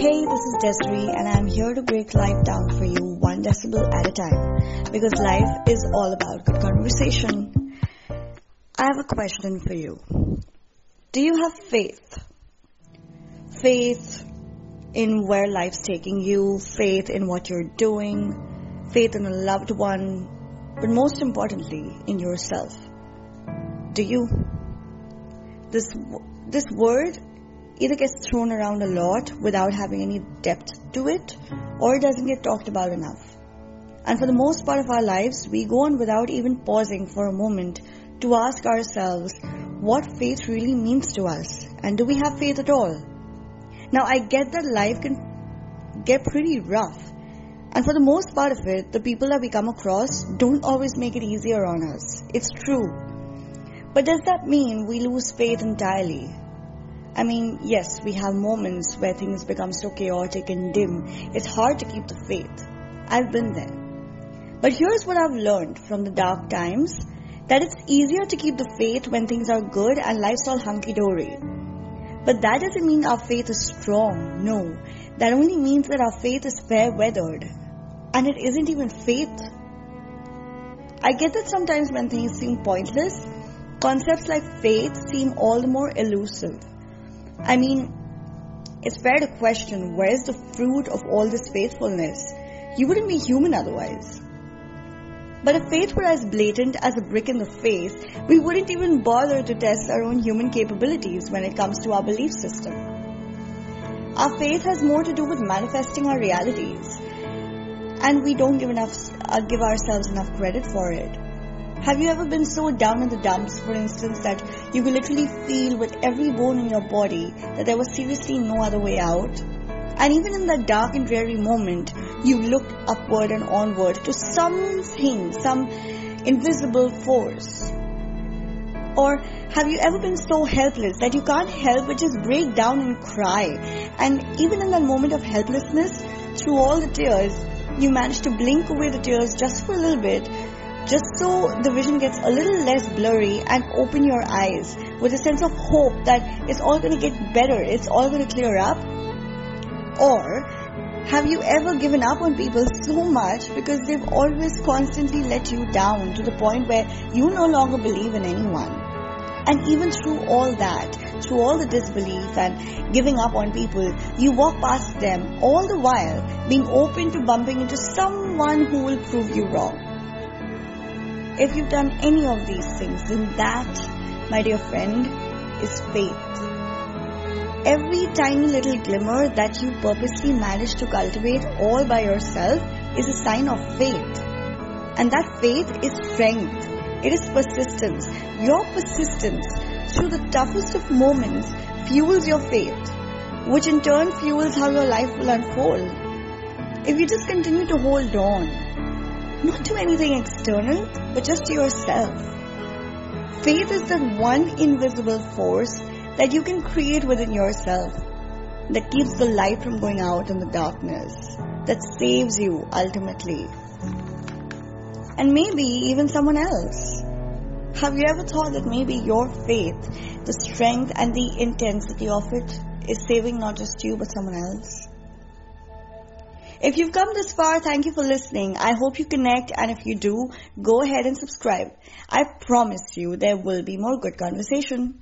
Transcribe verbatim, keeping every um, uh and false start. Hey, this is Desiree and I'm here to break life down for you one decibel at a time because life is all about good conversation. I have a question for you. Do you have faith? Faith in where life's taking you, faith in what you're doing, faith in a loved one, but most importantly in yourself. Do you? This, this word either gets thrown around a lot without having any depth to it, or it doesn't get talked about enough. And for the most part of our lives, we go on without even pausing for a moment to ask ourselves what faith really means to us, and do we have faith at all? Now, I get that life can get pretty rough, and for the most part of it, the people that we come across don't always make it easier on us. It's true. But does that mean we lose faith entirely? I mean, yes, we have moments where things become so chaotic and dim, it's hard to keep the faith. I've been there. But here's what I've learned from the dark times, that it's easier to keep the faith when things are good and life's all hunky-dory. But that doesn't mean our faith is strong, no. That only means that our faith is fair-weathered. And it isn't even faith. I get that sometimes when things seem pointless, concepts like faith seem all the more elusive. I mean, it's fair to question, where's the fruit of all this faithfulness? You wouldn't be human otherwise. But if faith were as blatant as a brick in the face, we wouldn't even bother to test our own human capabilities when it comes to our belief system. Our faith has more to do with manifesting our realities, and we don't give enough, uh, give ourselves enough credit for it. Have you ever been so down in the dumps, for instance, that you could literally feel with every bone in your body that there was seriously no other way out? And even in that dark and dreary moment, you looked upward and onward to something, some invisible force. Or have you ever been so helpless that you can't help but just break down and cry? And even in that moment of helplessness, through all the tears, you managed to blink away the tears just for a little bit, just so the vision gets a little less blurry, and open your eyes with a sense of hope that it's all going to get better, it's all going to clear up. Or have you ever given up on people so much because they've always constantly let you down to the point where you no longer believe in anyone? And even through all that, through all the disbelief and giving up on people, you walk past them, all the while being open to bumping into someone who will prove you wrong. If you've done any of these things, then that, my dear friend, is faith. Every tiny little glimmer that you purposely manage to cultivate all by yourself is a sign of faith. And that faith is strength. It is persistence. Your persistence through the toughest of moments fuels your faith, which in turn fuels how your life will unfold. If you just continue to hold on, not to anything external, but just to yourself. Faith is that one invisible force that you can create within yourself that keeps the light from going out in the darkness, that saves you ultimately. And maybe even someone else. Have you ever thought that maybe your faith, the strength and the intensity of it, is saving not just you but someone else? If you've come this far, thank you for listening. I hope you connect, and if you do, go ahead and subscribe. I promise you there will be more good conversation.